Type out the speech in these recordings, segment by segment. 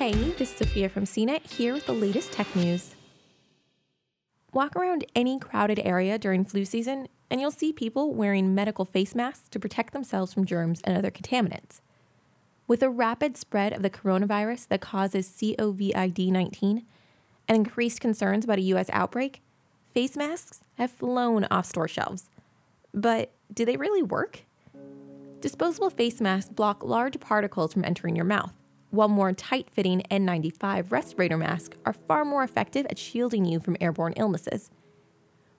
Hey, this is Sophia from CNET here with the latest tech news. Walk around any crowded area during flu season and you'll see people wearing medical face masks to protect themselves from germs and other contaminants. With the rapid spread of the coronavirus that causes COVID-19 and increased concerns about a U.S. outbreak, face masks have flown off store shelves. But do they really work? Disposable face masks block large particles from entering your mouth, while more tight-fitting N95 respirator masks are far more effective at shielding you from airborne illnesses.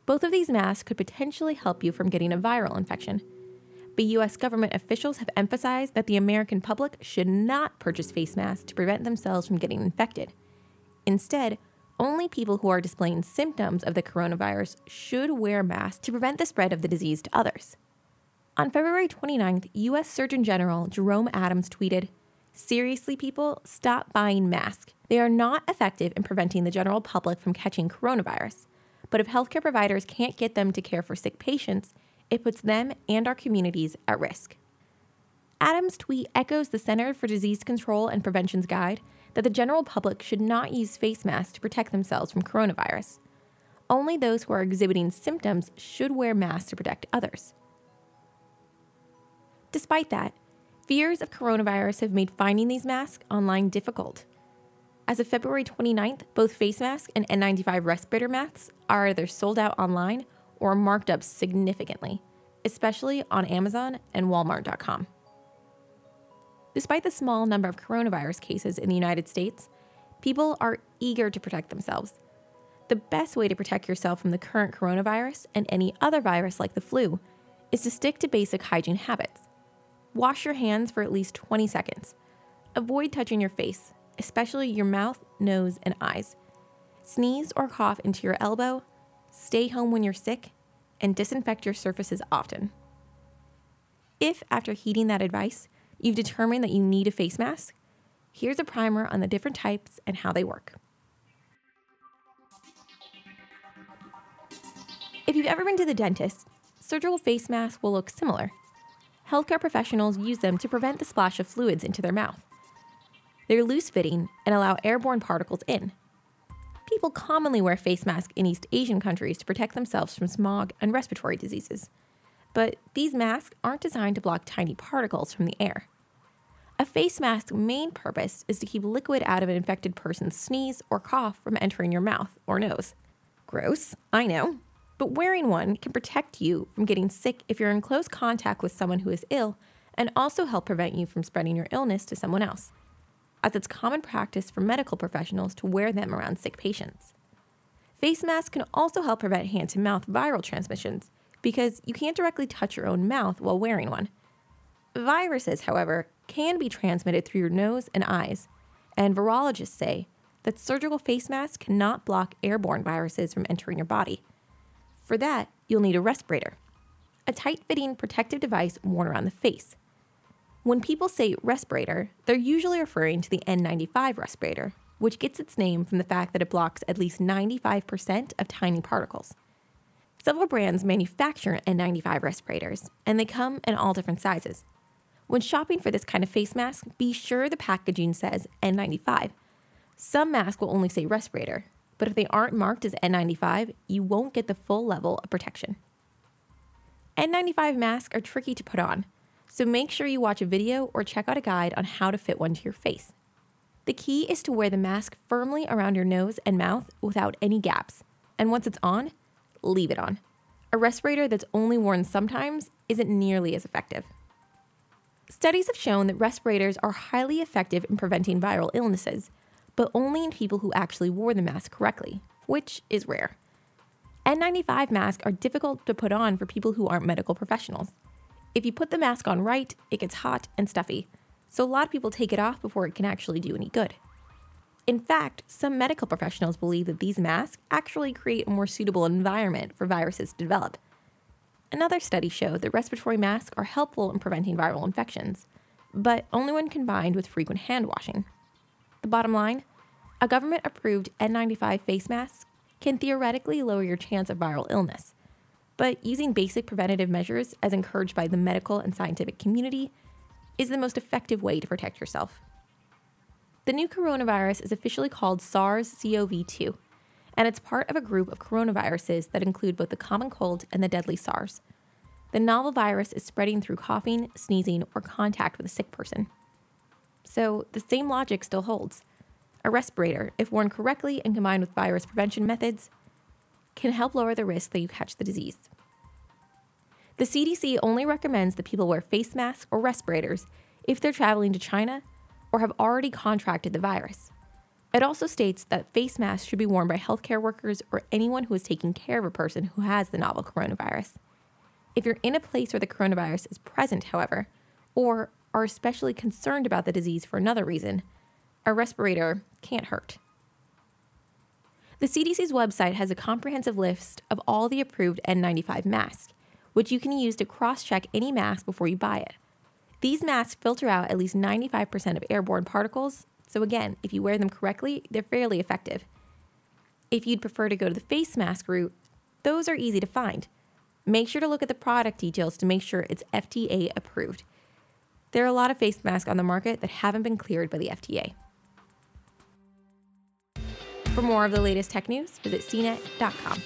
Both of these masks could potentially help you from getting a viral infection, but U.S. government officials have emphasized that the American public should not purchase face masks to prevent themselves from getting infected. Instead, only people who are displaying symptoms of the coronavirus should wear masks to prevent the spread of the disease to others. On February 29th, U.S. Surgeon General Jerome Adams tweeted, "Seriously, people, stop buying masks. They are not effective in preventing the general public from catching coronavirus. But if healthcare providers can't get them to care for sick patients, it puts them and our communities at risk." Adams' tweet echoes the Center for Disease Control and Prevention's guide that the general public should not use face masks to protect themselves from coronavirus. Only those who are exhibiting symptoms should wear masks to protect others. Despite that, fears of coronavirus have made finding these masks online difficult. As of February 29th, both face masks and N95 respirator masks are either sold out online or marked up significantly, especially on Amazon and Walmart.com. Despite the small number of coronavirus cases in the United States, people are eager to protect themselves. The best way to protect yourself from the current coronavirus and any other virus like the flu is to stick to basic hygiene habits. Wash your hands for at least 20 seconds. Avoid touching your face, especially your mouth, nose, and eyes. Sneeze or cough into your elbow. Stay home when you're sick, and disinfect your surfaces often. If, after heeding that advice, you've determined that you need a face mask, here's a primer on the different types and how they work. If you've ever been to the dentist, surgical face masks will look similar. Healthcare professionals use them to prevent the splash of fluids into their mouth. They're loose-fitting and allow airborne particles in. People commonly wear face masks in East Asian countries to protect themselves from smog and respiratory diseases. But these masks aren't designed to block tiny particles from the air. A face mask's main purpose is to keep liquid out of an infected person's sneeze or cough from entering your mouth or nose. Gross, I know. But wearing one can protect you from getting sick if you're in close contact with someone who is ill, and also help prevent you from spreading your illness to someone else, as it's common practice for medical professionals to wear them around sick patients. Face masks can also help prevent hand-to-mouth viral transmissions because you can't directly touch your own mouth while wearing one. Viruses, however, can be transmitted through your nose and eyes, and virologists say that surgical face masks cannot block airborne viruses from entering your body. For that, you'll need a respirator, a tight-fitting protective device worn around the face. When people say respirator, they're usually referring to the N95 respirator, which gets its name from the fact that it blocks at least 95% of tiny particles. Several brands manufacture N95 respirators, and they come in all different sizes. When shopping for this kind of face mask, be sure the packaging says N95. Some masks will only say respirator, but if they aren't marked as N95, you won't get the full level of protection. N95 masks are tricky to put on, so make sure you watch a video or check out a guide on how to fit one to your face. The key is to wear the mask firmly around your nose and mouth without any gaps, and once it's on, leave it on. A respirator that's only worn sometimes isn't nearly as effective. Studies have shown that respirators are highly effective in preventing viral illnesses, but only in people who actually wore the mask correctly, which is rare. N95 masks are difficult to put on for people who aren't medical professionals. If you put the mask on right, it gets hot and stuffy, so a lot of people take it off before it can actually do any good. In fact, some medical professionals believe that these masks actually create a more suitable environment for viruses to develop. Another study showed that respiratory masks are helpful in preventing viral infections, but only when combined with frequent hand washing. The bottom line, a government-approved N95 face mask can theoretically lower your chance of viral illness, but using basic preventative measures as encouraged by the medical and scientific community is the most effective way to protect yourself. The new coronavirus is officially called SARS-CoV-2, and it's part of a group of coronaviruses that include both the common cold and the deadly SARS. The novel virus is spreading through coughing, sneezing, or contact with a sick person. So the same logic still holds. A respirator, if worn correctly and combined with virus prevention methods, can help lower the risk that you catch the disease. The CDC only recommends that people wear face masks or respirators if they're traveling to China or have already contracted the virus. It also states that face masks should be worn by healthcare workers or anyone who is taking care of a person who has the novel coronavirus. If you're in a place where the coronavirus is present, however, or are especially concerned about the disease for another reason, a respirator can't hurt. The CDC's website has a comprehensive list of all the approved N95 masks, which you can use to cross-check any mask before you buy it. These masks filter out at least 95% of airborne particles, so again, if you wear them correctly, they're fairly effective. If you'd prefer to go to the face mask route, those are easy to find. Make sure to look at the product details to make sure it's FDA approved. There are a lot of face masks on the market that haven't been cleared by the FDA. For more of the latest tech news, visit CNET.com.